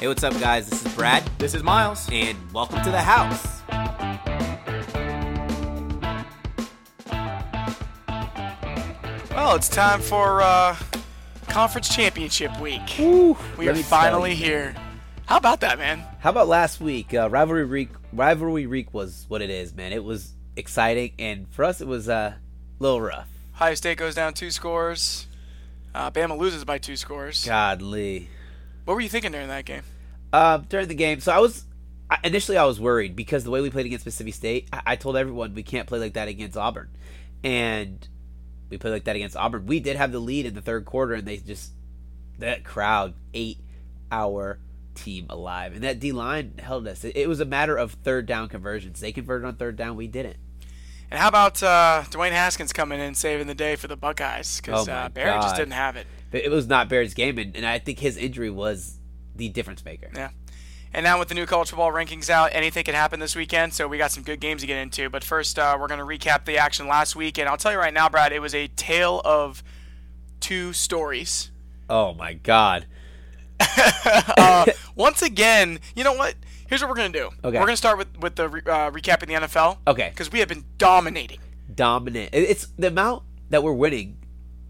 Hey, what's up, guys? This is Brad. This is Miles. And welcome to the house. Well, it's time for Conference Championship Week. Ooh, we are finally here. How about that, man? How about last week? Rivalry Week was what it is, man. It was exciting, and for us, it was a little rough. Ohio State goes down 2 scores. Bama loses by 2 scores. Godly. What were you thinking during that game? During the game, so I was worried because the way we played against Mississippi State, I told everyone we can't play like that against Auburn. And we played like that against Auburn. We did have the lead in the third quarter, and that crowd ate our team alive. And that D-line held us. It was a matter of third down conversions. They converted on third down. We didn't. And how about Dwayne Haskins coming in, saving the day for the Buckeyes? Because Barry just didn't have it. It was not Barry's game, and I think his injury was the difference maker. Yeah. And now with the new college football rankings out, anything can happen this weekend, so we got some good games to get into. But first, we're going to recap the action last week. And I'll tell you right now, Brad, it was a tale of 2 stories. Oh, my God. Once again, you know what? Here's what we're going to do. Okay. We're going to start with the recapping the NFL. Okay. Because we have been dominating. Dominant. It's the amount that we're winning.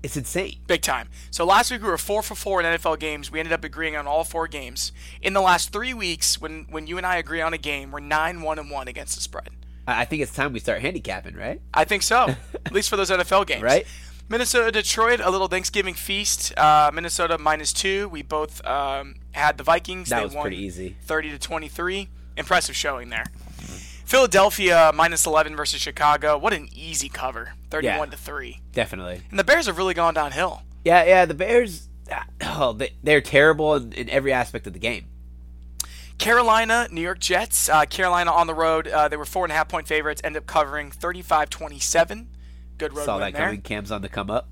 It's insane. Big time. So last week we were 4 for 4 in NFL games. We ended up agreeing on all 4 games. In the last 3 weeks, when you and I agree on a game, we're 9-1-1 against the spread. I think it's time we start handicapping, right? I think so. At least for those NFL games. Right? Minnesota, Detroit, a little Thanksgiving feast. Minnesota -2. We both had the Vikings. That was pretty easy. 30-23. Impressive showing there. Philadelphia -11 versus Chicago. What an easy cover. 31-3. Definitely. And the Bears have really gone downhill. Yeah. The Bears, they're terrible in every aspect of the game. Carolina, New York Jets. Carolina on the road. They were 4.5-point favorites. End up covering 35-27. Good road win there. Saw that coming. Cam's on the come up.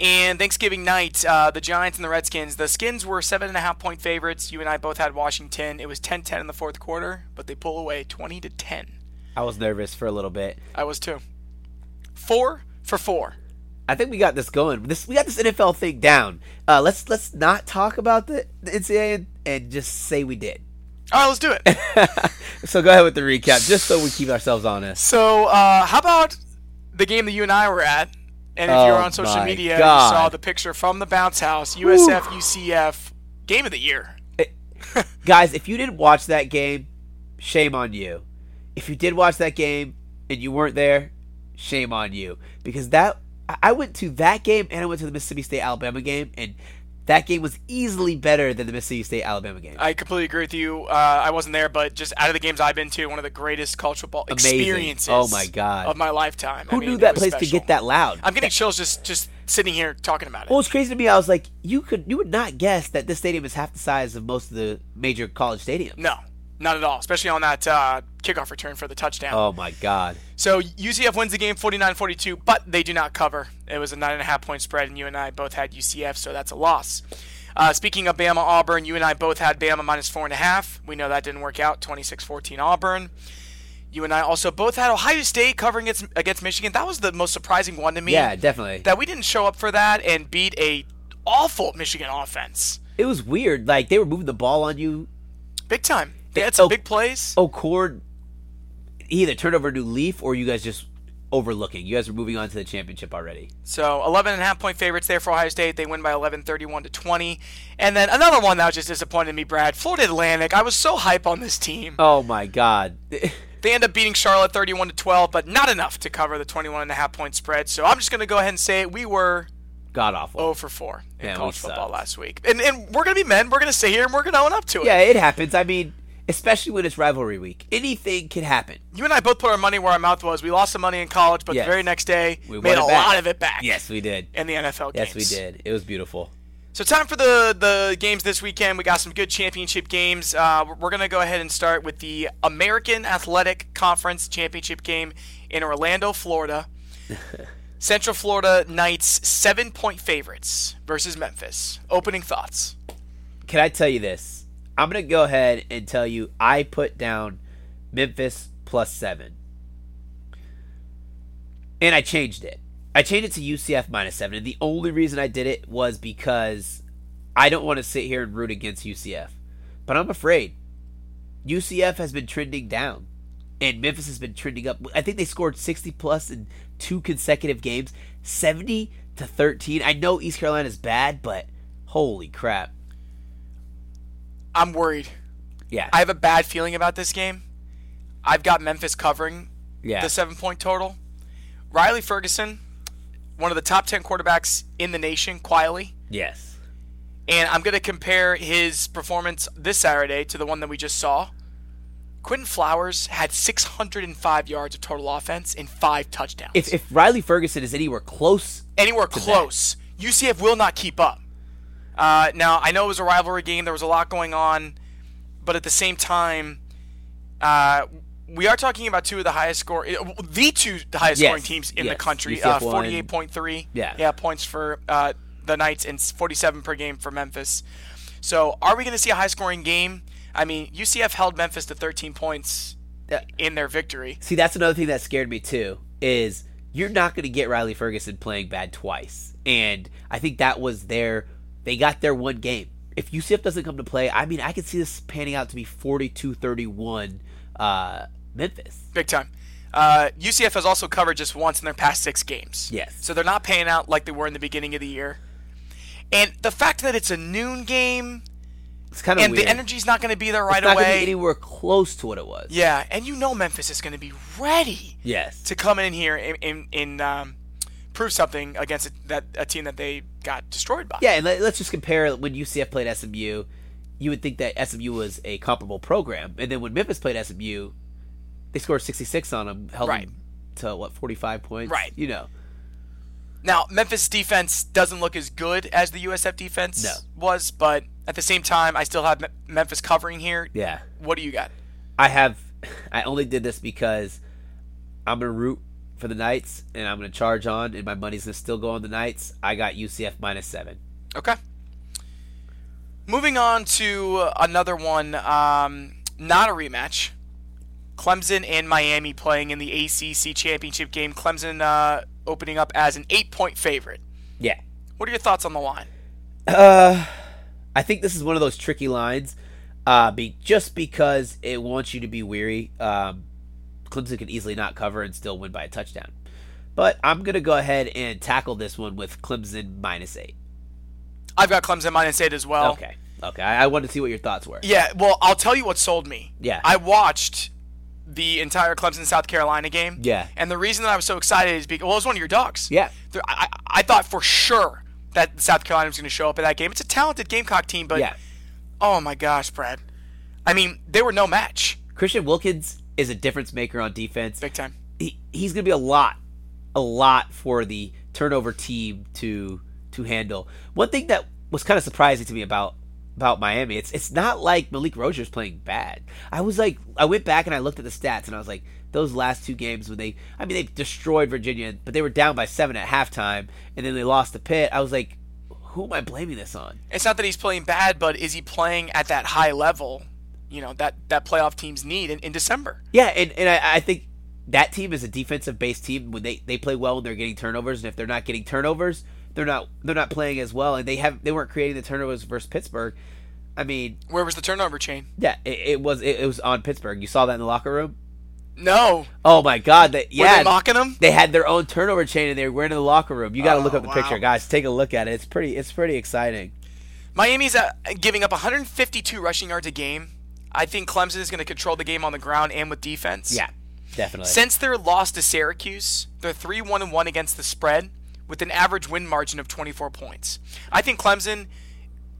And Thanksgiving night, the Giants and the Redskins. The Skins were 7.5-point favorites. You and I both had Washington. It was 10-10 in the fourth quarter, but they pull away 20-10. I was nervous for a little bit. I was too. 4 for 4. I think we got this going. We got this NFL thing down. Let's not talk about the NCAA and just say we did. All right, let's do it. So go ahead with the recap, just so we keep ourselves honest. So how about the game that you and I were at? And if you were on social media, you saw the picture from the bounce house, USF, UCF, game of the year. Guys, if you didn't watch that game, shame on you. If you did watch that game and you weren't there, shame on you. Because I went to that game and I went to the Mississippi State-Alabama game, and that game was easily better than the Mississippi State-Alabama game. I completely agree with you. I wasn't there, but just out of the games I've been to, one of the greatest college football experiences of my lifetime. Who knew that place could get that loud? I'm getting chills just sitting here talking about it. Well, it's crazy to me. I was like, you would not guess that this stadium is half the size of most of the major college stadiums. No, not at all, especially on that kickoff return for the touchdown. Oh, my God. So UCF wins the game 49-42, but they do not cover. It was a 9.5-point spread, and you and I both had UCF, so that's a loss. Speaking of Bama-Auburn, you and I both had Bama -4.5. We know that didn't work out, 26-14 Auburn. You and I also both had Ohio State covering against Michigan. That was the most surprising one to me. Yeah, definitely. That we didn't show up for that and beat a awful Michigan offense. It was weird. Like, they were moving the ball on you. Big time. They had some big plays. Cord. He either turned over a new leaf or you guys just overlooking. You guys are moving on to the championship already. So 11.5-point favorites there for Ohio State. They win by 11, 31-20. And then another one that was just disappointed me, Brad. Florida Atlantic. I was so hype on this team. Oh, my God. They end up beating Charlotte 31-12, but not enough to cover the 21.5-point spread. So I'm just going to go ahead and say it. We were god-awful. 0 for 4 in college football last week. And we're going to be men. We're going to sit here and we're going to own up to it. Yeah, it happens. I mean, especially when it's rivalry week. Anything can happen. You and I both put our money where our mouth was. We lost some money in college, but the very next day, we made a lot of it back. Yes, we did. In the NFL games. Yes, we did. It was beautiful. So time for the games this weekend. We got some good championship games. We're going to go ahead and start with the American Athletic Conference Championship game in Orlando, Florida. Central Florida Knights 7-point favorites versus Memphis. Opening thoughts. Can I tell you this? I'm going to go ahead and tell you I put down Memphis +7. And I changed it. I changed it to UCF -7. And the only reason I did it was because I don't want to sit here and root against UCF. But I'm afraid UCF has been trending down, and Memphis has been trending up. I think they scored 60-plus in two consecutive games, 70-13. I know East Carolina's bad, but holy crap. I'm worried. Yeah. I have a bad feeling about this game. I've got Memphis covering the 7-point total. Riley Ferguson, one of the top 10 quarterbacks in the nation, quietly. Yes. And I'm going to compare his performance this Saturday to the one that we just saw. Quinton Flowers had 605 yards of total offense and 5 touchdowns. If Riley Ferguson is anywhere close, that, UCF will not keep up. Now, I know it was a rivalry game. There was a lot going on. But at the same time, we are talking about the two highest scoring teams in the country. 48.3 points for the Knights and 47 per game for Memphis. So are we going to see a high-scoring game? I mean, UCF held Memphis to 13 points in their victory. See, that's another thing that scared me too, is you're not going to get Riley Ferguson playing bad twice. And I think that was they got their one game. If UCF doesn't come to play, I mean, I could see this panning out to be 42-31 Memphis. Big time. UCF has also covered just once in their past 6 games. Yes. So they're not panning out like they were in the beginning of the year. And the fact that it's a noon game... It's kind of weird. And the energy's not going to be there right away. It's not going to be anywhere close to what it was. Yeah, and you know Memphis is going to be ready to come in here and prove something against a team that they got destroyed by. Yeah, and let's just compare when UCF played SMU. You would think that SMU was a comparable program. And then when Memphis played SMU, they scored 66 on them, held them to, 45 points? Right. You know. Now, Memphis' defense doesn't look as good as the USF defense was, but... At the same time, I still have Memphis covering here. Yeah. What do you got? I only did this because I'm going to root for the Knights, and I'm going to charge on, and my money's going to still go on the Knights. I got UCF -7. Okay. Moving on to another one, not a rematch. Clemson and Miami playing in the ACC championship game. Clemson opening up as an 8-point favorite. Yeah. What are your thoughts on the line? I think this is one of those tricky lines just because it wants you to be weary. Clemson could easily not cover and still win by a touchdown. But I'm going to go ahead and tackle this one with Clemson -8. I've got Clemson -8 as well. Okay. I wanted to see what your thoughts were. Yeah, well, I'll tell you what sold me. Yeah. I watched the entire Clemson-South Carolina game. Yeah. And the reason that I was so excited is because, well, it was one of your dogs. Yeah. I thought for sure that South Carolina was going to show up in that game. It's a talented Gamecock team, but oh my gosh, Brad. I mean, they were no match. Christian Wilkins is a difference maker on defense. Big time. He's going to be a lot for the turnover team to handle. One thing that was kind of surprising to me about Miami, it's not like Malik Rozier's playing bad. I went back and I looked at the stats and I was like, those last 2 games when they destroyed Virginia, but they were down by 7 at halftime, and then they lost to Pitt. I was like, who am I blaming this on? It's not that he's playing bad, but is he playing at that high level, you know, that playoff teams need in December? Yeah, and I think that team is a defensive-based team. When they play well when they're getting turnovers, and if they're not getting turnovers, they're not playing as well, and they weren't creating the turnovers versus Pittsburgh. I mean, where was the turnover chain? Yeah, it was on Pittsburgh. You saw that in the locker room? No. Oh, my God. Were they mocking them? They had their own turnover chain, and they were in the locker room. You got to look up the picture. Guys, take a look at it. It's pretty exciting. Miami's giving up 152 rushing yards a game. I think Clemson is going to control the game on the ground and with defense. Yeah, definitely. Since their loss to Syracuse, they're 3-1-1 against the spread with an average win margin of 24 points. I think Clemson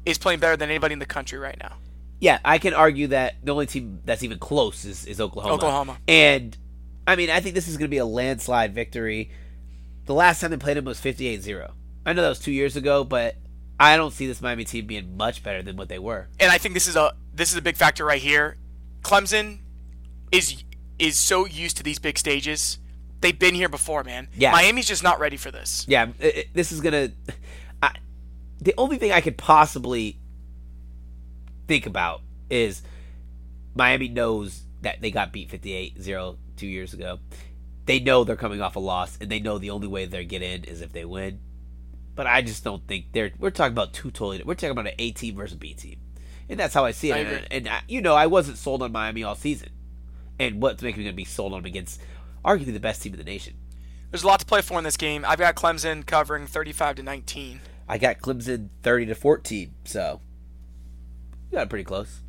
is playing better than anybody in the country right now. Yeah, I can argue that the only team that's even close is Oklahoma. And, I mean, I think this is going to be a landslide victory. The last time they played them was 58-0. I know that was 2 years ago, but I don't see this Miami team being much better than what they were. And I think this is a big factor right here. Clemson is so used to these big stages. They've been here before, man. Yeah. Miami's just not ready for this. Yeah, this is going to – the only thing I could possibly – think about is Miami knows that they got beat 58-0 2 years ago. They know they're coming off a loss, and they know the only way they get in is if they win. But I just don't think we're talking about an A team versus a B team. And that's how I see it. And you know, I wasn't sold on Miami all season. And what's making me going to be sold on against arguably the best team in the nation? There's a lot to play for in this game. I've got Clemson covering 35-19. I got Clemson 30-14, so you got it pretty close.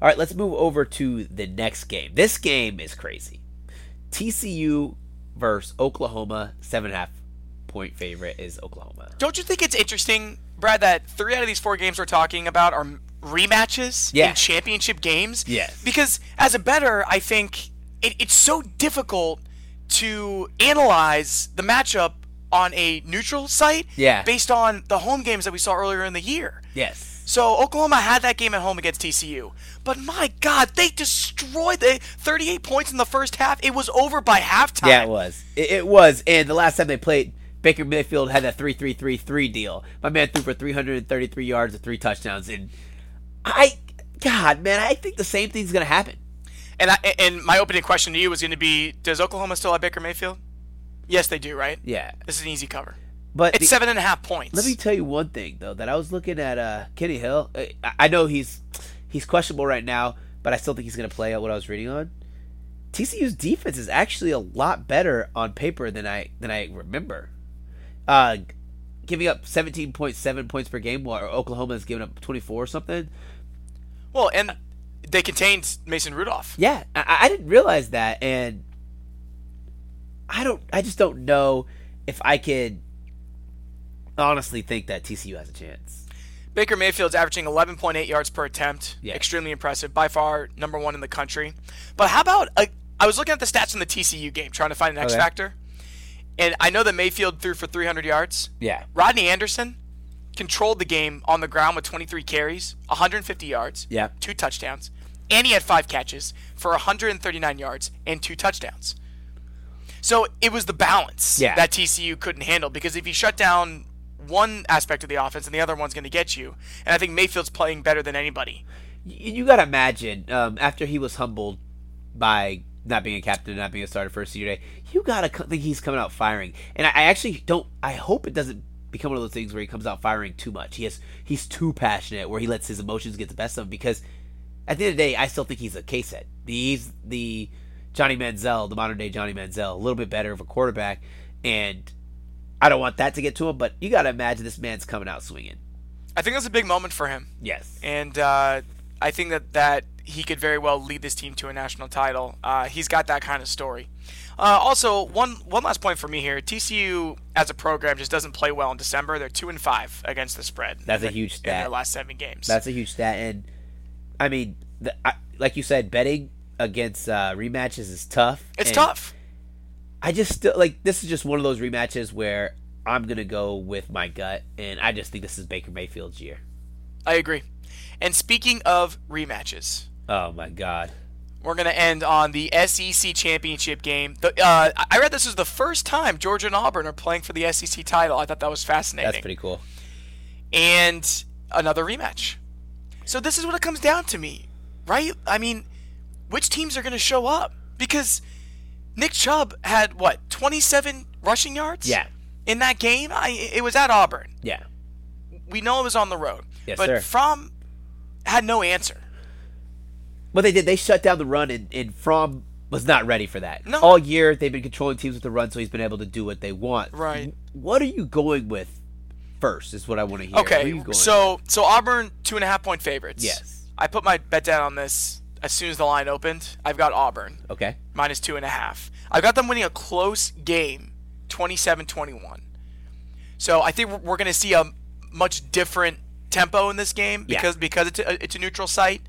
All right, let's move over to the next game. This game is crazy. TCU versus Oklahoma. 7.5-point favorite is Oklahoma. Don't you think it's interesting, Brad, that 3 out of these 4 games we're talking about are rematches in championship games? Yes. Because as a bettor, I think it's so difficult to analyze the matchup on a neutral site based on the home games that we saw earlier in the year. Yes. So Oklahoma had that game at home against TCU. But my God, they destroyed the 38 points in the first half. It was over by halftime. Yeah, it was. It was. And the last time they played, Baker Mayfield had that 3-3-3-3 deal. My man threw for 333 yards and 3 touchdowns. And I think the same thing's going to happen. And my opening question to you was going to be, does Oklahoma still have Baker Mayfield? Yes, they do, right? Yeah. This is an easy cover. But it's 7.5 points. Let me tell you one thing, though, that I was looking at Kenny Hill. I know he's questionable right now, but I still think he's going to play out what I was reading on. TCU's defense is actually a lot better on paper than I remember. Giving up 17.7 points per game while Oklahoma is giving up 24 or something. Well, and they contained Mason Rudolph. Yeah, I didn't realize that, and I just don't know if I could honestly think that TCU has a chance. Baker Mayfield's averaging 11.8 yards per attempt. Yeah. Extremely impressive. By far, number 1 in the country. But how about I was looking at the stats in the TCU game, trying to find an X factor. And I know that Mayfield threw for 300 yards. Yeah. Rodney Anderson controlled the game on the ground with 23 carries, 150 yards, 2 touchdowns. And he had 5 catches for 139 yards and 2 touchdowns. So it was the balance that TCU couldn't handle, because if you shut down one aspect of the offense and the other one's going to get you, and I think Mayfield's playing better than anybody. You got to imagine, after he was humbled by not being a captain, not being a starter for a CUDA, you got to think he's coming out firing. And I actually don't – I hope it doesn't become one of those things where he comes out firing too much. He's too passionate, where he lets his emotions get the best of him, because at the end of the day, I still think he's a case head. He's the – Johnny Manziel, the modern-day Johnny Manziel, a little bit better of a quarterback, and I don't want that to get to him, but you got to imagine this man's coming out swinging. I think that's a big moment for him. Yes. And I think that he could very well lead this team to a national title. He's got that kind of story. Also, one last point for me here. TCU, as a program, just doesn't play well in December. They're 2-5 against the spread. That's a huge stat. In their last 7 games. That's a huge stat. And, I mean, like you said, betting against rematches is tough. It's tough. I just still like, this is just one of those rematches where I'm going to go with my gut, and I just think this is Baker Mayfield's year. I agree. And speaking of rematches. Oh, my God. We're going to end on the SEC championship game. I read this is the first time Georgia and Auburn are playing for the SEC title. I thought that was fascinating. That's pretty cool. And another rematch. So this is what it comes down to me, right? I mean, which teams are going to show up? Because Nick Chubb had, 27 rushing yards? Yeah. In that game? It was at Auburn. Yeah. We know it was on the road. Yes, but Fromm had no answer. What they did, they shut down the run, and Fromm was not ready for that. No. All year, they've been controlling teams with the run, so he's been able to do what they want. Right. What are you going with first is what I want to hear. Okay, so Auburn, 2.5-point favorites. Yes. I put my bet down on this. As soon as the line opened, I've got Auburn. Okay. Minus 2.5. I've got them winning a close game, 27-21. So I think we're going to see a much different tempo in this game because it's a neutral site.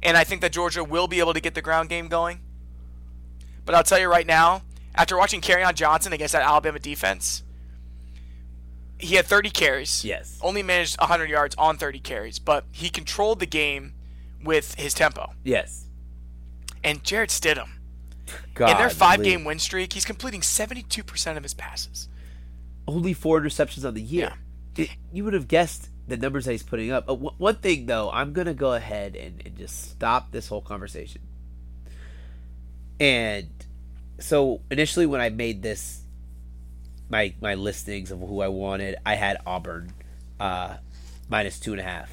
And I think that Georgia will be able to get the ground game going. But I'll tell you right now, after watching Kerryon Johnson against that Alabama defense, he had 30 carries. Yes. Only managed 100 yards on 30 carries. But he controlled the game with his tempo. Yes. And Jared Stidham. In their 5-game win streak, he's completing 72% of his passes. Only 4 interceptions on the year. Yeah. You would have guessed the numbers that he's putting up. One thing, though, I'm going to go ahead and just stop this whole conversation. And so initially when I made this, my listings of who I wanted, I had Auburn minus 2.5.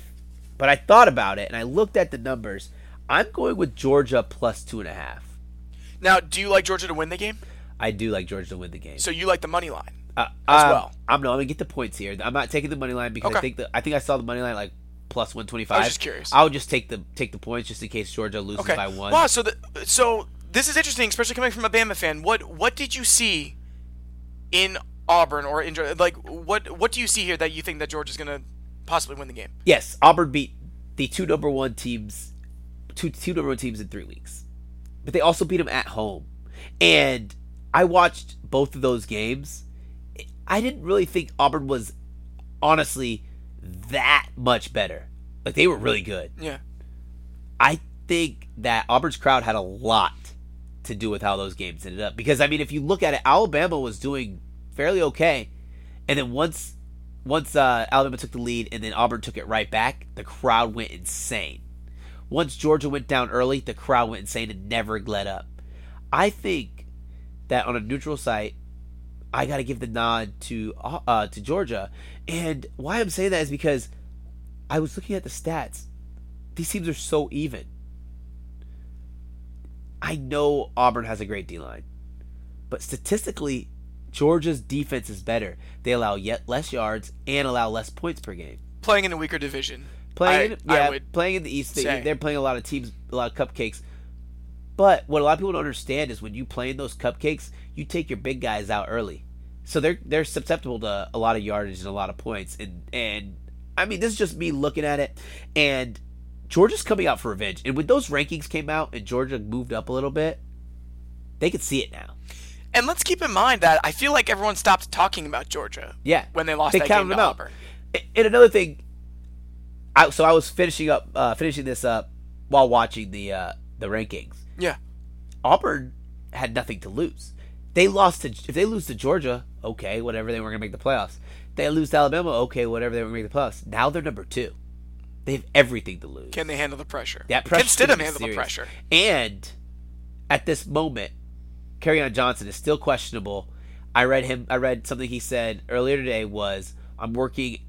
But I thought about it, and I looked at the numbers. I'm going with Georgia plus 2.5. Now, do you like Georgia to win the game? I do like Georgia to win the game. So you like the money line as well? I'm going to get the points here. I'm not taking the money line because I think I saw the money line like plus 125. I was just curious. I'll just take the points just in case Georgia loses by one. Wow, so this is interesting, especially coming from a Bama fan. What did you see in Auburn or in Georgia? Like what do you see here that you think that Georgia's going to possibly win the game? Yes, Auburn beat the two number one teams in 3 weeks. But they also beat them at home. And I watched both of those games. I didn't really think Auburn was honestly that much better. Like, they were really good. Yeah. I think that Auburn's crowd had a lot to do with how those games ended up. Because, I mean, if you look at it, Alabama was doing fairly okay. And then once Alabama took the lead and then Auburn took it right back, the crowd went insane. Once Georgia went down early, the crowd went insane and never let up. I think that on a neutral site, I got to give the nod to Georgia. And why I'm saying that is because I was looking at the stats. These teams are so even. I know Auburn has a great D-line. But statistically, Georgia's defense is better. They allow yet less yards and allow less points per game. Playing in a weaker division. Playing in the East, they're playing a lot of teams, a lot of cupcakes. But what a lot of people don't understand is when you play in those cupcakes, you take your big guys out early. So they're susceptible to a lot of yardage and a lot of points. And I mean, this is just me looking at it. And Georgia's coming out for revenge. And when those rankings came out and Georgia moved up a little bit, they could see it now. And let's keep in mind that I feel like everyone stopped talking about Georgia when they lost that game to Auburn. And another thing, I was finishing this up while watching the rankings. Yeah, Auburn had nothing to lose. If they lose to Georgia, okay, whatever, they weren't gonna make the playoffs. They lose to Alabama, okay, whatever, they weren't gonna make the playoffs. Now they're number 2. They have everything to lose. Can they handle the pressure? That pressure. Can Stidham handle the pressure? And at this moment, Kerryon Johnson is still questionable. I read something he said earlier today was, I'm working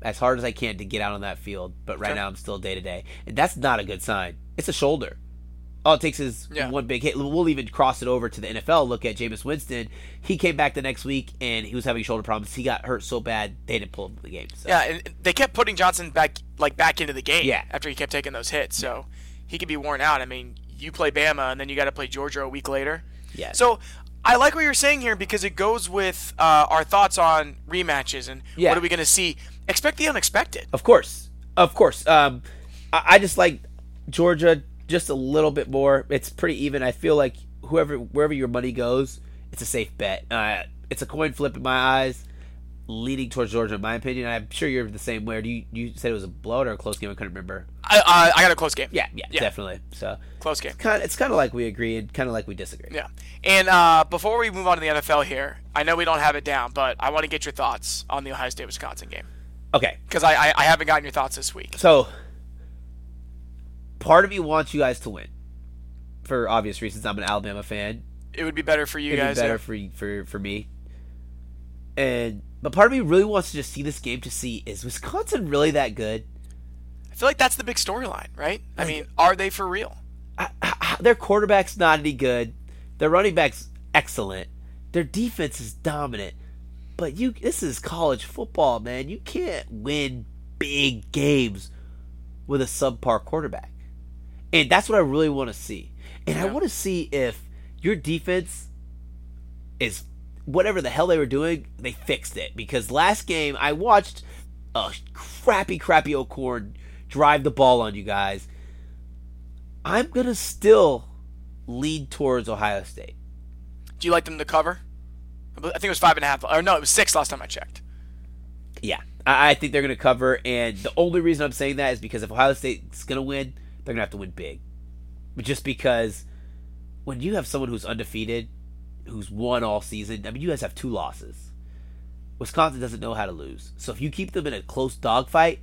as hard as I can to get out on that field, but right now I'm still day to day, and that's not a good sign. It's a shoulder. All it takes is one big hit. We'll even cross it over to the NFL. Look at Jameis Winston. He came back the next week, and he was having shoulder problems. He got hurt so bad they didn't pull him from the game. So. Yeah, and they kept putting Johnson back into the game after he kept taking those hits. So he could be worn out. I mean, you play Bama, and then you got to play Georgia a week later. Yeah. So I like what you're saying here because it goes with our thoughts on rematches and what are we going to see. Expect the unexpected. Of course. I just like Georgia just a little bit more. It's pretty even. I feel like wherever your money goes, it's a safe bet. It's a coin flip in my eyes, leaning towards Georgia in my opinion. I'm sure you're the same way. You said it was a blowout or a close game? I couldn't remember. I got a close game. Yeah, definitely. So close game. It's kind of like we agree and kind of like we disagree. Yeah. And before we move on to the NFL here, I know we don't have it down, but I want to get your thoughts on the Ohio State-Wisconsin game. Okay. Because I haven't gotten your thoughts this week. So part of me wants you guys to win, for obvious reasons. I'm an Alabama fan. It would be better for you guys. It would be better for me. But part of me really wants to just see this game to see, is Wisconsin really that good? I feel like that's the big storyline, right? I mean, are they for real? Their quarterback's not any good. Their running back's excellent. Their defense is dominant. But this is college football, man. You can't win big games with a subpar quarterback. And that's what I really want to see. And I want to see if your defense is whatever the hell they were doing, they fixed it. Because last game, I watched a crappy O'Korn drive the ball on you guys. I'm going to still lean towards Ohio State. Do you like them to cover? I think it was 5.5. Or no, it was 6 last time I checked. Yeah. I think they're going to cover. And the only reason I'm saying that is because if Ohio State's going to win, they're going to have to win big. But just because when you have someone who's undefeated, who's won all season, I mean, you guys have 2 losses. Wisconsin doesn't know how to lose. So if you keep them in a close dogfight,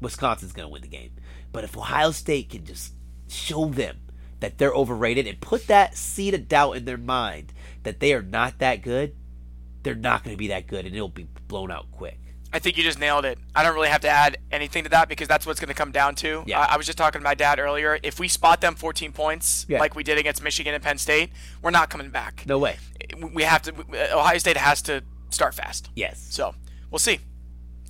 Wisconsin's going to win the game. But if Ohio State can just show them that they're overrated and put that seed of doubt in their mind that they are not that good, they're not going to be that good, and it'll be blown out quick. I I think you just nailed it. I don't really have to add anything to that because that's what's going to come down to. Yeah. I was just talking to my dad earlier. If we spot them 14 points like we did against Michigan and Penn State, we're not coming back. No way. We have to. Ohio State has to start fast. Yes. So we'll see.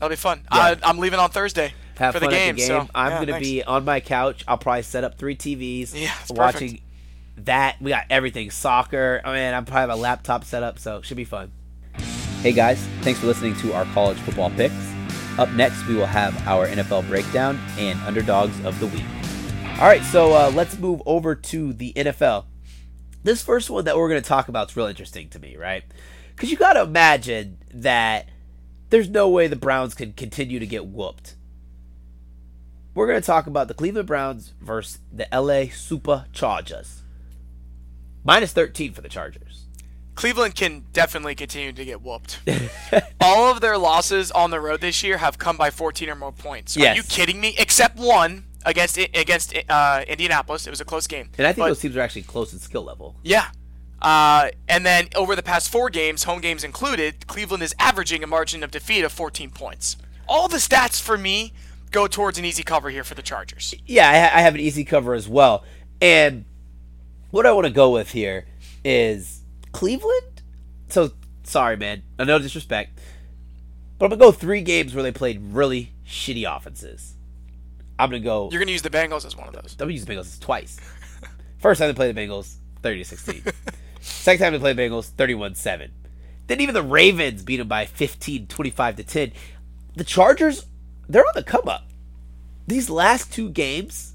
That'll be fun. Yeah. I'm leaving on Thursday for the game. So I'm going to be on my couch. I'll probably set up 3 TVs. Yeah, it's watching perfect. That. We got everything. Soccer. I mean, I probably have a laptop set up, so it should be fun. Hey guys, thanks for listening to our college football picks. Up next, we will have our NFL breakdown and underdogs of the week. All right, so let's move over to the NFL. This first one that we're going to talk about is real interesting to me, right? Because you got to imagine that there's no way the Browns can continue to get whooped. We're going to talk about the Cleveland Browns versus the LA Superchargers. -13 for the Chargers. Cleveland can definitely continue to get whooped. All of their losses on the road this year have come by 14 or more points. Yes. Are you kidding me? Except one against Indianapolis. It was a close game. And I think those teams are actually close in skill level. Yeah. And then over the past 4 games, home games included, Cleveland is averaging a margin of defeat of 14 points. All the stats for me go towards an easy cover here for the Chargers. Yeah, I have an easy cover as well. And what I want to go with here is Cleveland? So, sorry, man. No disrespect. But I'm going to go 3 games where they played really shitty offenses. I'm going to go... You're going to use the Bengals as one of those. I'm going to use the Bengals twice. First time they played the Bengals, 30-16. Second time they played the Bengals, 31-7. Then even the Ravens beat them by 15, 25-10. The Chargers, they're on the come-up. These last 2 games,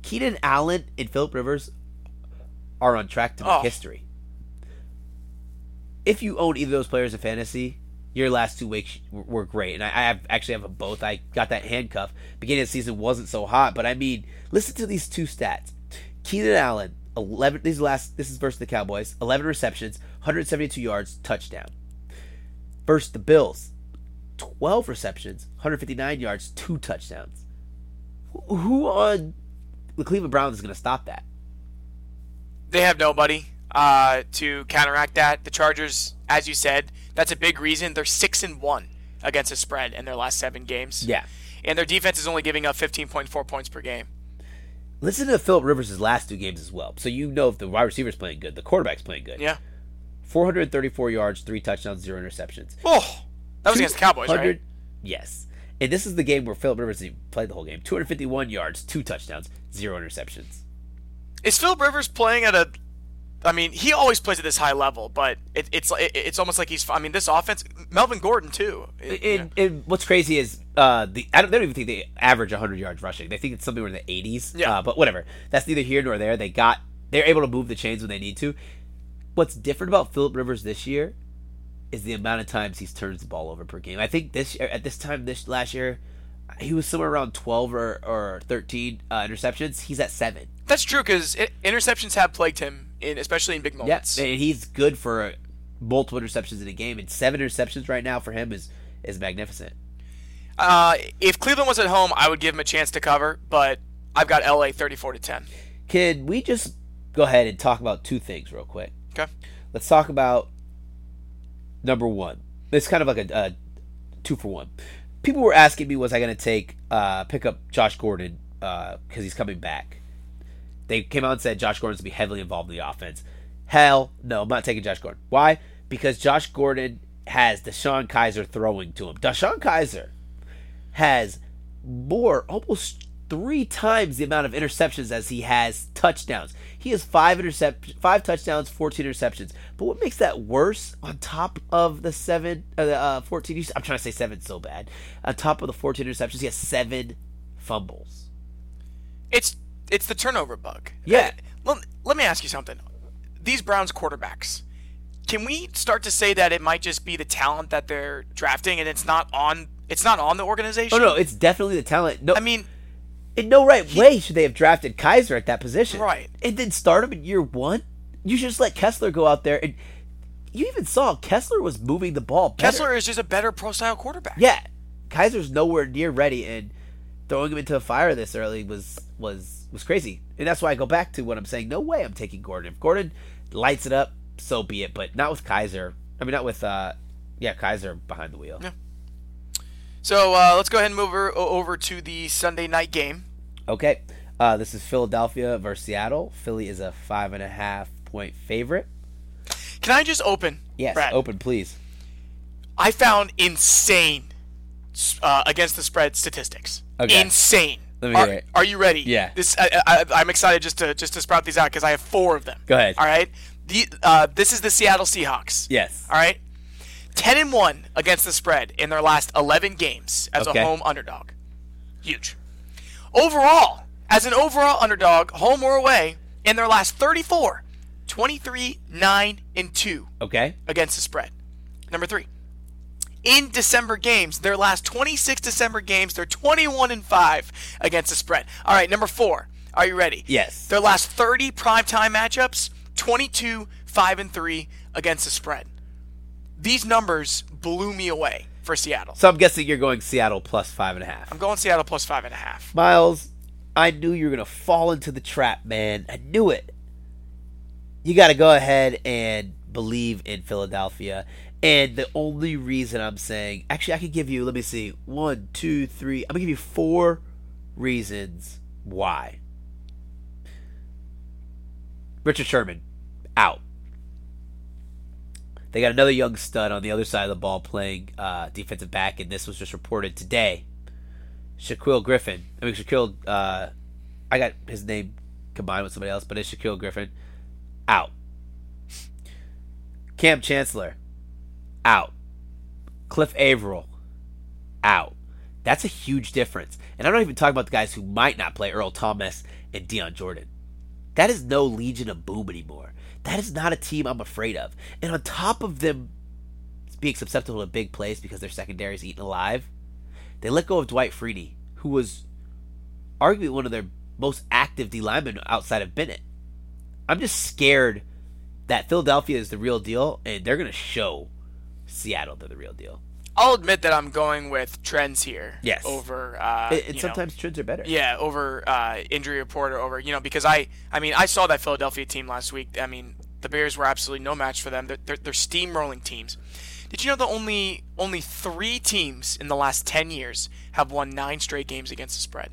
Keenan Allen and Phillip Rivers are on track to make history. If you own either of those players in fantasy, your last 2 weeks were great. And I actually have them both. I got that handcuff. Beginning of the season wasn't so hot, but I mean, listen to these 2 stats. Keenan Allen, 11. This is versus the Cowboys, 11 receptions, 172 yards, touchdown. Versus the Bills, 12 receptions, 159 yards, 2 touchdowns. Who on the Cleveland Browns is going to stop that? They have nobody. To counteract that, the Chargers, as you said, that's a big reason. They're 6-1 against the spread in their last 7 games. Yeah. And their defense is only giving up 15.4 points per game. Listen to Phillip Rivers' last 2 games as well. So you know if the wide receiver's playing good, the quarterback's playing good. Yeah. 434 yards, 3 touchdowns, 0 interceptions. Oh, that was against the Cowboys, right? Yes. And this is the game where Phillip Rivers played the whole game. 251 yards, 2 touchdowns, 0 interceptions. Is Phillip Rivers playing at a... I mean, he always plays at this high level, but it's almost like he's. I mean, this offense, Melvin Gordon too. And what's crazy is they don't even think they average 100 yards rushing. They think it's something in the 80s. Yeah. But whatever. That's neither here nor there. They're able to move the chains when they need to. What's different about Phillip Rivers this year is the amount of times he turns the ball over per game. I think last year. He was somewhere around 12 or 13 interceptions. He's at 7. That's true because interceptions have plagued him, especially in big moments. Yeah, and he's good for multiple interceptions in a game, and 7 interceptions right now for him is magnificent. If Cleveland was at home, I would give him a chance to cover, but I've got LA 34-10. Can we just go ahead and talk about 2 things real quick? Okay. Let's talk about number 1. It's kind of like a 2-for-1. People were asking me, was I going to pick up Josh Gordon because he's coming back? They came out and said Josh Gordon's going to be heavily involved in the offense. Hell no, I'm not taking Josh Gordon. Why? Because Josh Gordon has Deshone Kizer throwing to him. Deshone Kizer has almost 3 times the amount of interceptions as he has touchdowns. He has 5 touchdowns, 14 interceptions. But what makes that worse on top of the 14? I'm trying to say 7 so bad. On top of the 14 interceptions, he has 7 fumbles. It's the turnover bug. Yeah. Let me ask you something. These Browns quarterbacks, can we start to say that it might just be the talent that they're drafting and it's not on the organization? Oh no, it's definitely the talent. No, I mean, in no right way should they have drafted Kizer at that position. Right. And then start him in year 1? You should just let Kessler go out there. And you even saw Kessler was moving the ball better. Kessler is just a better pro-style quarterback. Yeah. Kaiser's nowhere near ready, and throwing him into a fire this early was crazy. And that's why I go back to what I'm saying. No way I'm taking Gordon. If Gordon lights it up, so be it. But not with Kizer. I mean, not with Kizer behind the wheel. Yeah. So let's go ahead and move over to the Sunday night game. Okay. This is Philadelphia versus Seattle. Philly is a 5.5-point favorite. Can I just open? Yes, Brad? Open, please. I found insane against the spread statistics. Okay. Insane. Let me hear it. Are you ready? Yeah. This I'm excited just to sprout these out because I have four of them. Go ahead. All right. This is the Seattle Seahawks. Yes. All right. 10-1 against the spread in their last 11 games as a home underdog. Huge. Overall, as an overall underdog, home or away, in their last 34, 23-9-2. Okay. Against the spread. Number three. In December games, their last 26 December games, they're 21-5 against the spread. All right, number four. Are you ready? Yes. Their last 30 primetime matchups, 22-5-3 against the spread. These numbers blew me away for Seattle. So I'm guessing you're going Seattle plus 5.5. I'm going Seattle plus 5.5. Miles, I knew you were going to fall into the trap, man. I knew it. You got to go ahead and believe in Philadelphia. And the only reason I'm saying, actually, I could give you, let me see, one, two, three. I'm going to give you four reasons why. Richard Sherman, out. They got another young stud on the other side of the ball playing defensive back, and this was just reported today. Shaquille Griffen, I got his name combined with somebody else, but it's Shaquille Griffen, out. Cam Chancellor, out. Cliff Avril, out. That's a huge difference. And I'm not even talking about the guys who might not play, Earl Thomas and Deion Jordan. That is no Legion of Boom anymore. That is not a team I'm afraid of. And on top of them being susceptible to big plays because their secondary is eaten alive, they let go of Dwight Freeney, who was arguably one of their most active D linemen outside of Bennett. I'm just scared that Philadelphia is the real deal, and they're going to show Seattle they're the real deal. I'll admit that I'm going with trends here. Yes. Over and sometimes trends are better. Yeah, over injury report or over, because I saw that Philadelphia team last week. I mean, the Bears were absolutely no match for them. They're steamrolling teams. Did you know the only three teams in the last 10 years have won 9 straight games against the spread?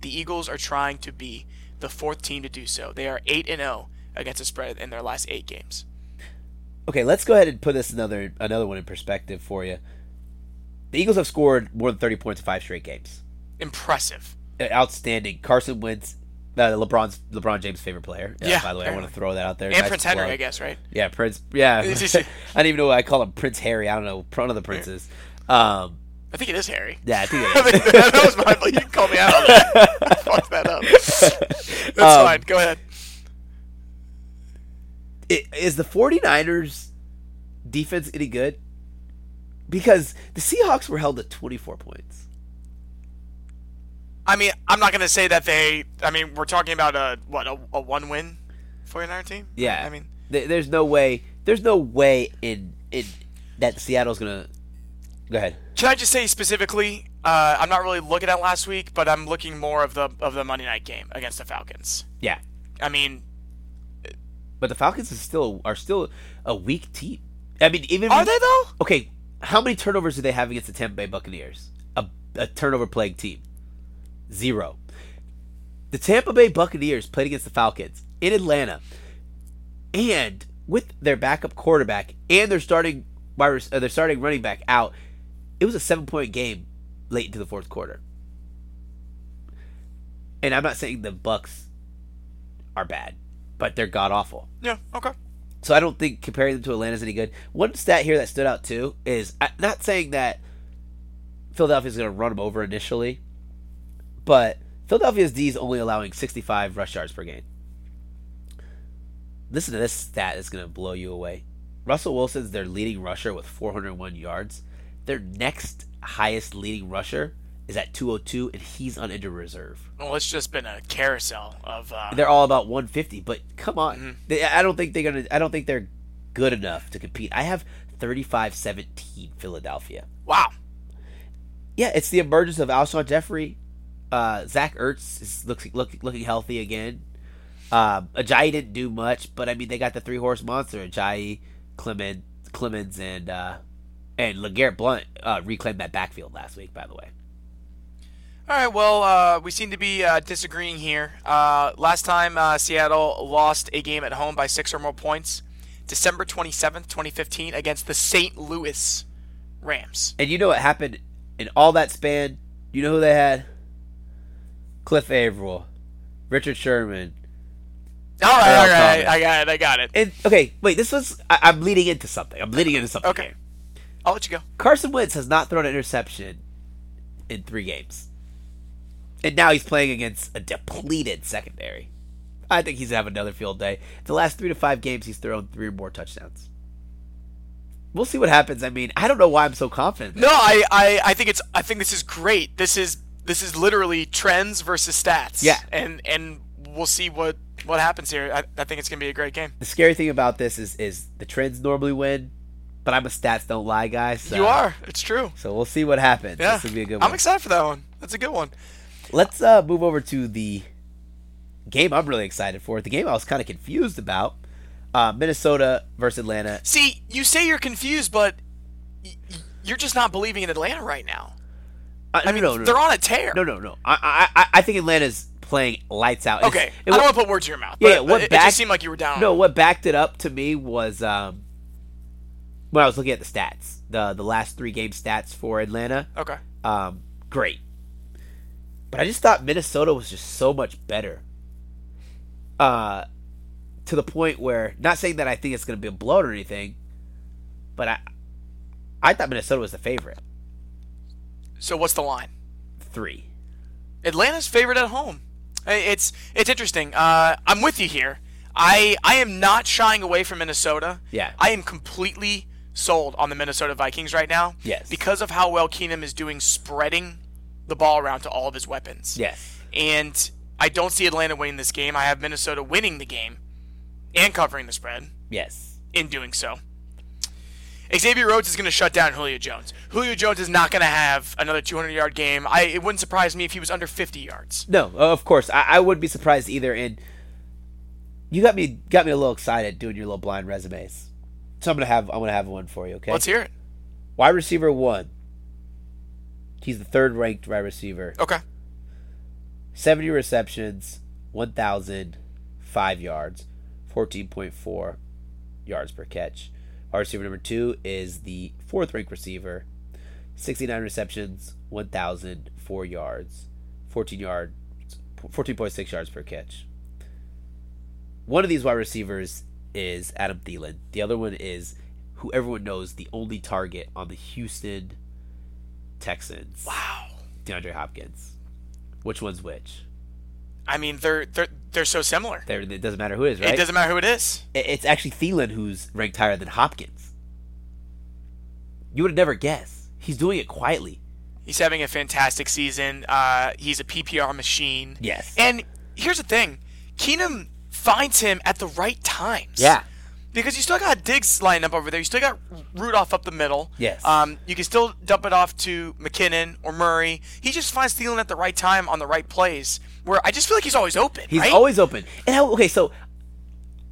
The Eagles are trying to be the fourth team to do so. They are 8-0 against the spread in their last 8 games. Okay, let's go ahead and put this another one in perspective for you. The Eagles have scored more than 30 points in 5 straight games. Impressive. Outstanding. Carson Wentz, LeBron James' favorite player. Yeah, by the way, I want to throw that out there. And nice Prince Henry, I guess, right? Yeah, Prince. Yeah. I don't even know why I call him Prince Harry. I don't know. One of the princes. I think it is Harry. Yeah, I think it is. That was my fault. You can call me out on that. I fucked that up. That's fine. Go ahead. Is the 49ers defense any good? Because the Seahawks were held at 24 points. I mean, I'm not going to say that they – I mean, we're talking about a one-win 49er team? Yeah. I mean – there's no way – in that Seattle's going to – go ahead. Can I just say specifically, I'm not really looking at last week, but I'm looking more of the Monday night game against the Falcons. Yeah. I mean – but the Falcons are still a weak team. I mean, even – are they though? Okay. How many turnovers do they have against the Tampa Bay Buccaneers? A turnover-plagued team. 0. The Tampa Bay Buccaneers played against the Falcons in Atlanta. And with their backup quarterback and their starting running back out, it was a 7-point game late into the fourth quarter. And I'm not saying the Bucs are bad, but they're god-awful. Yeah, okay. So I don't think comparing them to Atlanta is any good. One stat here that stood out too is, I'm not saying that Philadelphia is going to run them over initially, but Philadelphia's D is only allowing 65 rush yards per game. Listen to this stat that's going to blow you away. Russell Wilson's their leading rusher with 401 yards. Their next highest leading rusher is at 202, and he's on injured reserve. Well, it's just been a carousel of. They're all about 150, but come on, I don't think they're good enough to compete. I have 35-17 Philadelphia. Wow. Yeah, it's the emergence of Alshon Jeffrey. Zach Ertz is looking healthy again. Ajayi didn't do much, but I mean they got the 3-horse monster: Ajayi, Clemens, and And LeGarrette Blount reclaimed that backfield last week, by the way. All right, well, we seem to be disagreeing here. Last time Seattle lost a game at home by 6 or more points, December 27th, 2015, against the St. Louis Rams. And you know what happened in all that span? You know who they had? Cliff Avril, Richard Sherman. All right, I got it. And, okay, wait, this was – I'm leading into something. Okay. Here. I'll let you go. Carson Wentz has not thrown an interception in 3 games. And now he's playing against a depleted secondary. I think he's having another field day. The last 3 to 5 games, he's thrown 3 or more touchdowns. We'll see what happens. I mean, I don't know why I'm so confident. No, I think this is great. This is literally trends versus stats. Yeah. And we'll see what happens here. I think it's gonna be a great game. The scary thing about this is the trends normally win. But I'm a stats don't lie guy. So. You are. It's true. So we'll see what happens. Yeah. This will be a good one. I'm excited for that one. That's a good one. Let's move over to the game I'm really excited for. The game I was kind of confused about. Minnesota versus Atlanta. See, you say you're confused, but you're just not believing in Atlanta right now. I mean, they're on a tear. No. I think Atlanta's playing lights out. Okay. I don't want to put words in your mouth. But, yeah, it just seemed like you were down. No, what backed it up to me was... when I was looking at the stats, the last 3 game stats for Atlanta, okay, great. But I just thought Minnesota was just so much better, to the point where, not saying that I think it's going to be a blowout or anything, but I thought Minnesota was the favorite. So what's the line? 3. Atlanta's favorite at home. It's interesting. I'm with you here. I am not shying away from Minnesota. Yeah, I am completely sold on the Minnesota Vikings right now. Yes. Because of how well Keenum is doing spreading the ball around to all of his weapons. Yes. And I don't see Atlanta winning this game. I have Minnesota winning the game and covering the spread. Yes. In doing so. Xavier Rhodes is going to shut down Julio Jones. Julio Jones is not going to have another 200-yard game. It wouldn't surprise me if he was under 50 yards. No, of course. I wouldn't be surprised either. And you got me a little excited doing your little blind resumes. So I'm gonna have one for you, okay? Let's hear it. Wide receiver 1. He's the 3rd-ranked wide receiver. Okay. 70 receptions, 1,005 yards, 14.4 yards per catch. Wide receiver number 2 is the 4th-ranked receiver, 69 receptions, 1,004 yards, 14.6 yards per catch. One of these wide receivers is Adam Thielen. The other one is, who everyone knows, the only target on the Houston Texans. Wow. DeAndre Hopkins. Which one's which? I mean, they're so similar. It doesn't matter who it is, right? It doesn't matter who it is. It's actually Thielen who's ranked higher than Hopkins. You would never guess. He's doing it quietly. He's having a fantastic season. He's a PPR machine. Yes. And here's the thing. Keenum finds him at the right times. Yeah. Because you still got Diggs lined up over there. You still got Rudolph up the middle. Yes. You can still dump it off to McKinnon or Murray. He just finds Thielen at the right time on the right plays, where I just feel like he's always open. He's always open. And so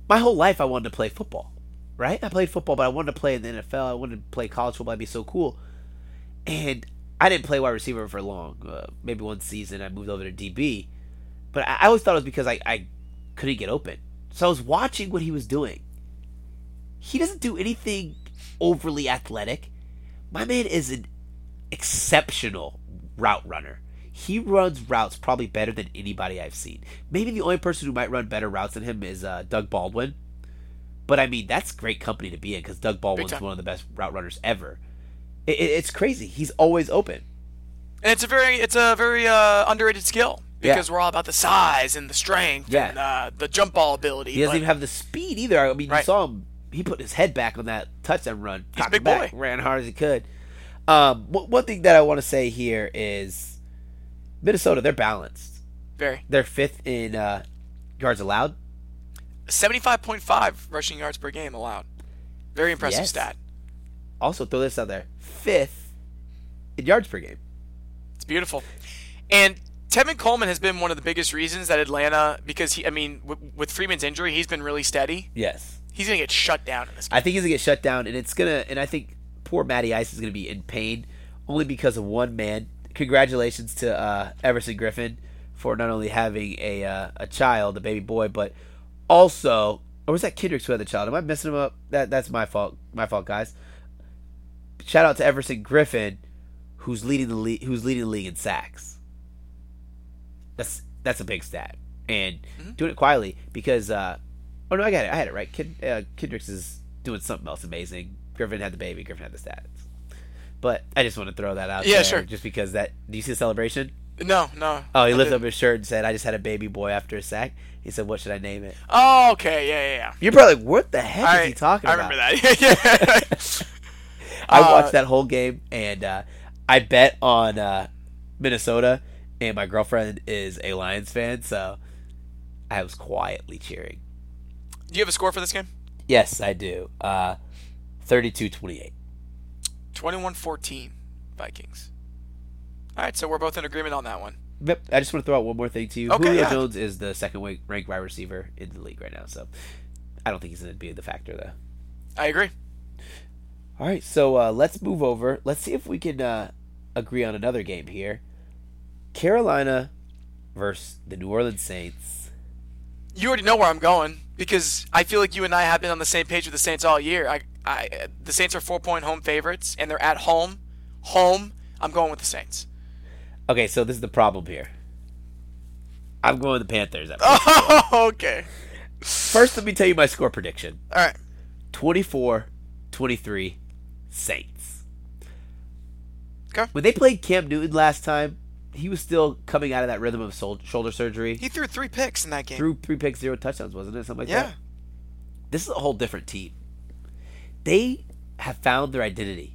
my whole life I wanted to play football, right? I played football, but I wanted to play in the NFL. I wanted to play college football. That'd be so cool. And I didn't play wide receiver for long. Maybe one season I moved over to DB. But I always thought it was because I couldn't get open. So I was watching what he was doing. He doesn't do anything overly athletic. My man is an exceptional route runner. He runs routes probably better than anybody I've seen. Maybe the only person who might run better routes than him is Doug Baldwin. But I mean, that's great company to be in, because Doug Baldwin's one of the best route runners ever. It's crazy. He's always open. And it's a very underrated skill. Because we're all about the size and the strength and the jump ball ability. He doesn't even have the speed either. I mean, you saw him. He put his head back on that touchdown run. He's a big boy. Ran hard as he could. One thing that I want to say here is Minnesota, they're balanced. Very. They're 5th in yards allowed. 75.5 rushing yards per game allowed. Very impressive stat. Also, throw this out there. 5th in yards per game. It's beautiful. And Tevin Coleman has been one of the biggest reasons that Atlanta, because with Freeman's injury, he's been really steady. Yes, he's gonna get shut down in this game. I think he's gonna get shut down, and I think poor Matty Ice is going to be in pain only because of one man. Congratulations to Everson Griffen for not only having a child, a baby boy, but also, or was that Kendricks who had the child? Am I messing him up? That's my fault. My fault, guys. Shout out to Everson Griffen, who's leading the league, in sacks. That's a big stat, and doing it quietly because. Oh no, I had it right. Kendricks is doing something else amazing. Griffen had the baby. Griffen had the stats, but I just want to throw that out. Yeah, there, sure. Just because that. Do you see the celebration? No. Oh, he lifted up his shirt and said, "I just had a baby boy after a sack." He said, "What should I name it?" Oh, okay, yeah. You're probably like, "What the heck is he talking about?" I remember that. Yeah. I watched that whole game, and I bet on Minnesota, and my girlfriend is a Lions fan, so I was quietly cheering. Do you have a score for this game? Yes, I do. 32-28. 21-14, Vikings. All right, so we're both in agreement on that one. Yep. I just want to throw out one more thing to you. Okay, Julio Jones is the second-ranked wide receiver in the league right now, so I don't think he's going to be the factor, though. I agree. All right, so let's move over. Let's see if we can agree on another game here. Carolina versus the New Orleans Saints. You already know where I'm going because I feel like you and I have been on the same page with the Saints all year. The Saints are 4-point home favorites, and they're at home. I'm going with the Saints. Okay, so this is the problem here. I'm going with the Panthers. Oh, okay. First, let me tell you my score prediction. All right. 24-23 Saints. Okay. When they played Cam Newton last time, he was still coming out of that rhythm of shoulder surgery. He threw 3 picks in that game. Threw 3 picks, 0 touchdowns, wasn't it? Something like that. Yeah. This is a whole different team. They have found their identity.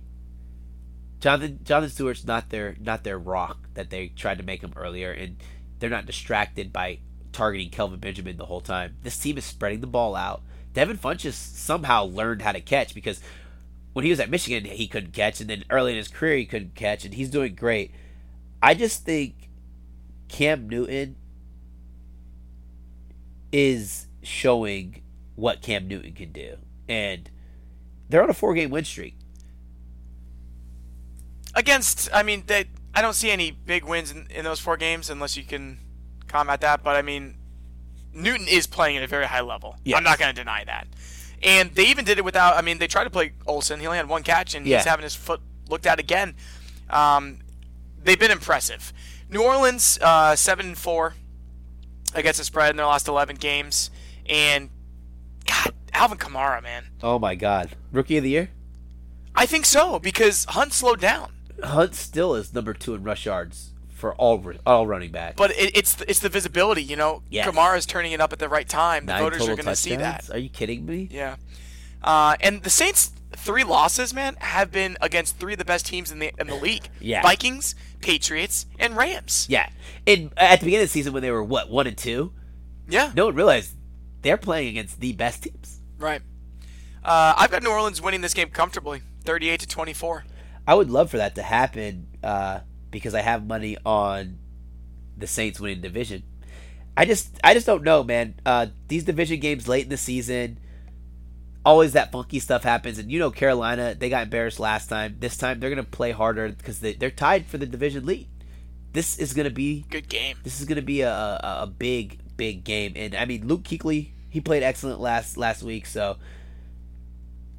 Jonathan Stewart's not their rock that they tried to make him earlier, and they're not distracted by targeting Kelvin Benjamin the whole time. This team is spreading the ball out. Devin Funchess somehow learned how to catch because when he was at Michigan, he couldn't catch, and then early in his career, he couldn't catch, and he's doing great. I just think Cam Newton is showing what Cam Newton can do, and they're on a 4-game win streak. I don't see any big wins in those 4 games unless you can combat that. But, Newton is playing at a very high level. Yes. I'm not going to deny that. And they even did it without – they tried to play Olsen. He only had 1 catch, and he's having his foot looked at again. They've been impressive. New Orleans, 7-4 against the spread, and they lost 11 games. And, God, Alvin Kamara, man. Oh, my God. Rookie of the year? I think so, because Hunt slowed down. Hunt still is number 2 in rush yards for all running backs. But it's the visibility, Yes. Kamara's turning it up at the right time. The 9 voters are going to see that. Are you kidding me? Yeah. And the Saints' 3 losses, man, have been against 3 of the best teams in the league. Yeah. Vikings, Patriots, and Rams. Yeah. And at the beginning of the season when they were, 1-2? Yeah. No one realized they're playing against the best teams. Right. I've got New Orleans winning this game comfortably, 38-24. I would love for that to happen because I have money on the Saints winning the division. I just don't know, man. These division games late in the season, always that funky stuff happens. And Carolina, they got embarrassed last time. This time they're going to play harder because they're tied for the division lead. This is going to be good game. This is going to be a big, big game. And Luke Kuechly, he played excellent last week. So,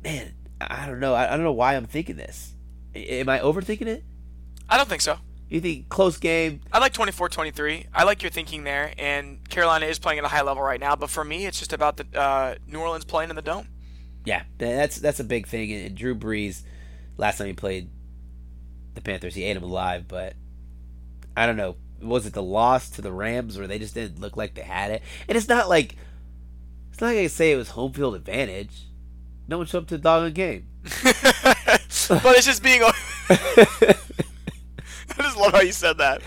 man, I don't know. I don't know why I'm thinking this. Am I overthinking it? I don't think so. You think close game? I like 24-23. I like your thinking there, and Carolina is playing at a high level right now. But for me, it's just about the New Orleans playing in the dome. Yeah, that's a big thing. And Drew Brees, last time he played the Panthers, he ate him alive. But I don't know. Was it the loss to the Rams where they just didn't look like they had it? And it's not like I can say it was home field advantage. No one showed up to the doggone game. But it's just being. I just love how you said that.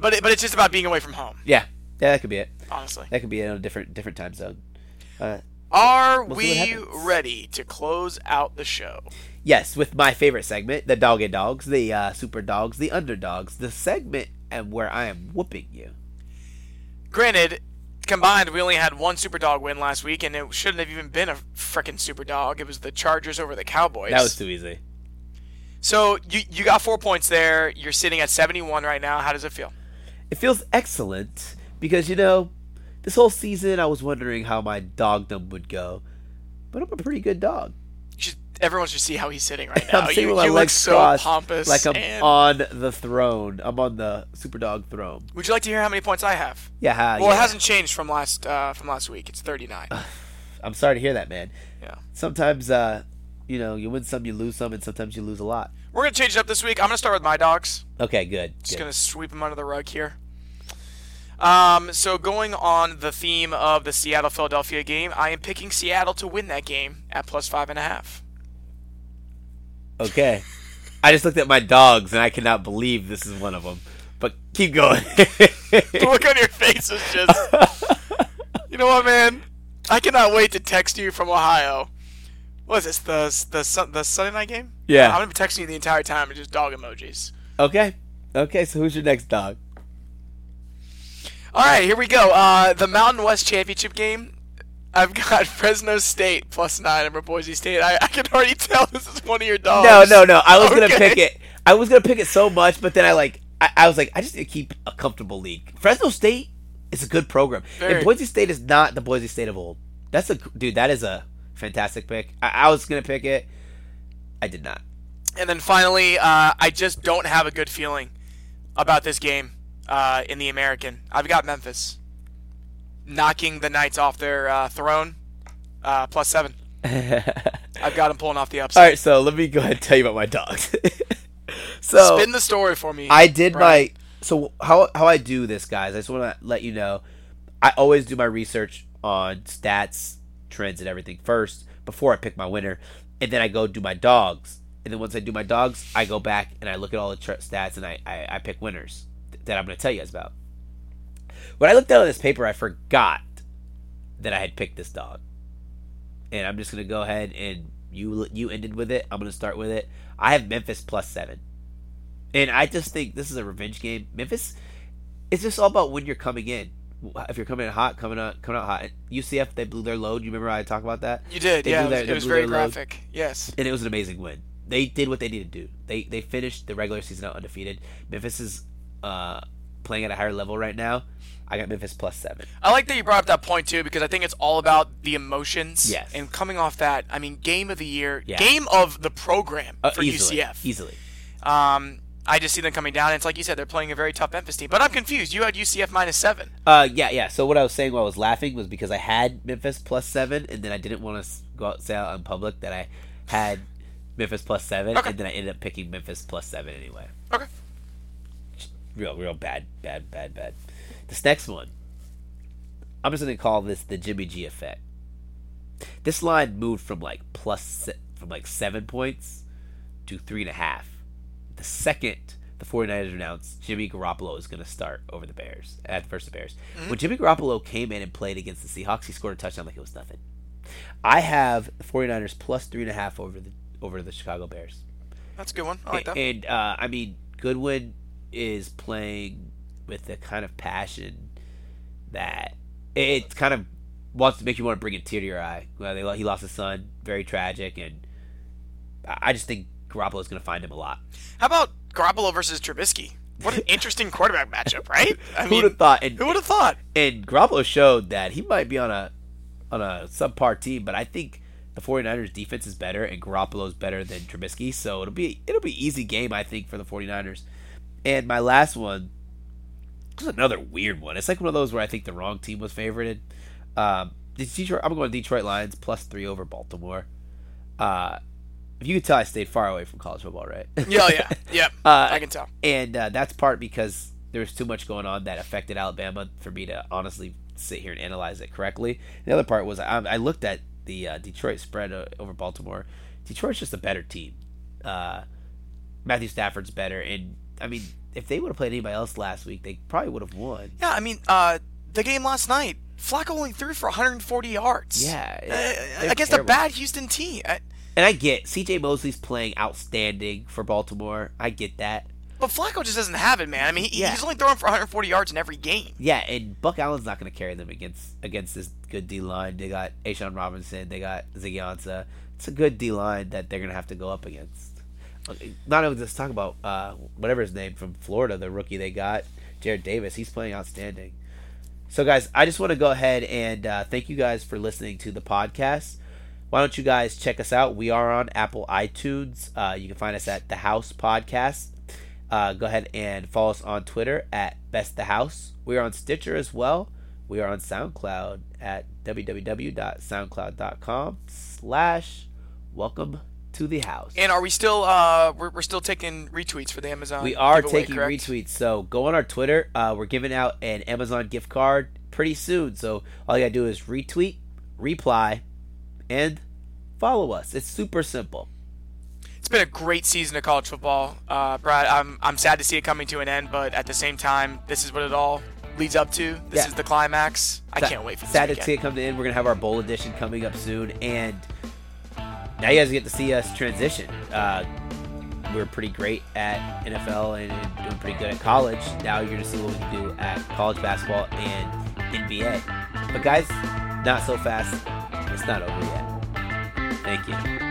But it's just about being away from home. Yeah, that could be it. Honestly, that could be in a different time zone. Are we ready to close out the show? Yes, with my favorite segment, the Doggy Dogs, the Super Dogs, the Underdogs, the segment, and where I am whooping you. Granted, combined, we only had one Superdog win last week, and it shouldn't have even been a freaking Superdog. It was the Chargers over the Cowboys. That was too easy. So you got 4 points there. You're sitting at 71 right now. How does it feel? It feels excellent because, you know, this whole season I was wondering how my dogdom would go, but I'm a pretty good dog. Everyone should see how he's sitting right now. I'm sitting with my legs crossed, so pompous, like I'm on the throne. I'm on the Superdog throne. Would you like to hear how many points I have? Yeah. Well, it hasn't changed from last week. It's 39. I'm sorry to hear that, man. Yeah. Sometimes, you know, you win some, you lose some, and sometimes you lose a lot. We're gonna change it up this week. I'm gonna start with my dogs. Okay, good. Just gonna sweep them under the rug here. So going on the theme of the Seattle-Philadelphia game, I am picking Seattle to win that game at +5.5. Okay. I just looked at my dogs, and I cannot believe this is one of them. But keep going. The look on your face is just... You know what, man? I cannot wait to text you from Ohio. What is this, the Sunday night game? Yeah. I'm going to be texting you the entire time with just dog emojis. Okay, so who's your next dog? All right, here we go. The Mountain West Championship game. I've got Fresno State +9 over Boise State. I can already tell this is one of your dogs. No. I was gonna pick it. I was gonna pick it so much, but then I was like, I just need to keep a comfortable league. Fresno State is a good program, and Boise State is not the Boise State of old. That is a fantastic pick. I was gonna pick it. I did not. And then finally, I just don't have a good feeling about this game in the American. I've got Memphis knocking the Knights off their throne, +7. I've got them pulling off the upside. All right, so let me go ahead and tell you about my dogs. So spin the story for me. I did Brian. So how I do this, guys? I just want to let you know, I always do my research on stats, trends, and everything first before I pick my winner, and then I go do my dogs. And then once I do my dogs, I go back and I look at all the stats and I pick winners that I'm going to tell you guys about. When I looked down at this paper, I forgot that I had picked this dog. And I'm just going to go ahead and you ended with it. I'm going to start with it. I have Memphis +7. And I just think this is a revenge game. Memphis, it's just all about when you're coming in. If you're coming in hot, coming out hot. UCF, they blew their load. You remember I talked about that? You did, yeah. It was very graphic. Load. Yes. And it was an amazing win. They did what they needed to do. They finished the regular season out undefeated. Memphis is playing at a higher level right now. I got Memphis +7. I like that you brought up that point, too, because I think it's all about the emotions. Yes. And coming off that, I mean, game of the year, game of the program for UCF. Easily. I just see them coming down. And it's like you said, they're playing a very tough Memphis team. But I'm confused. You had UCF -7. Yeah. So what I was saying while I was laughing was because I had Memphis +7, and then I didn't want to go out and say out in public that I had Memphis +7, okay. And then I ended up picking Memphis +7 anyway. Okay. Real bad. This next one, I'm just going to call this the Jimmy G effect. This line moved from like 7 points to 3.5. The second the 49ers announced Jimmy Garoppolo is going to start over the Bears, at first the Bears. Mm-hmm. When Jimmy Garoppolo came in and played against the Seahawks, he scored a touchdown like it was nothing. I have the 49ers +3.5 over the Chicago Bears. That's a good one. I like that. And I mean, Goodwin is playing with the kind of passion that it kind of wants to make you want to bring a tear to your eye. He lost his son, very tragic, and I just think Garoppolo's going to find him a lot. How about Garoppolo versus Trubisky? What an interesting quarterback matchup, right? I mean, who would have thought? And Garoppolo showed that he might be on a subpar team, but I think the 49ers defense is better and Garoppolo's better than Trubisky, so it'll be easy game, I think, for the 49ers. And my last one, this is another weird one. It's like one of those where I think the wrong team was favorited. I'm going Detroit Lions +3 over Baltimore. If you could tell, I stayed far away from college football, right? Yeah. I can tell. And that's part because there was too much going on that affected Alabama for me to honestly sit here and analyze it correctly. The other part was I looked at the Detroit spread over Baltimore. Detroit's just a better team. Matthew Stafford's better, and I mean, if they would have played anybody else last week, they probably would have won. Yeah, I mean, the game last night, Flacco only threw for 140 yards. Yeah, against a bad Houston team. And I get C.J. Mosley's playing outstanding for Baltimore. I get that. But Flacco just doesn't have it, man. I mean, he's only throwing for 140 yards in every game. Yeah, and Buck Allen's not going to carry them against this good D-line. They got A'Shawn Robinson. They got Ziggy Ansah. It's a good D-line that they're going to have to go up against. Not only just talk about whatever his name from Florida, the rookie they got, Jared Davis. He's playing outstanding. So, guys, I just want to go ahead and thank you guys for listening to the podcast. Why don't you guys check us out? We are on Apple iTunes. You can find us at The House Podcast. Go ahead and follow us on Twitter at Best The House. We are on Stitcher as well. We are on SoundCloud at www.soundcloud.com/welcome to the house. And are we still we're still taking retweets for the Amazon? We are taking retweets. So go on our Twitter. We're giving out an Amazon gift card pretty soon. So all you gotta do is retweet, reply, and follow us. It's super simple. It's been a great season of college football, Brad. I'm sad to see it coming to an end, but at the same time, this is what it all leads up to. This is the climax. I can't wait for this weekend. Sad to see it come to an end. We're gonna have our bowl edition coming up soon, and now you guys get to see us transition. We're pretty great at NFL and doing pretty good at college. Now you're going to see what we can do at college basketball and NBA. But guys, not so fast. It's not over yet. Thank you.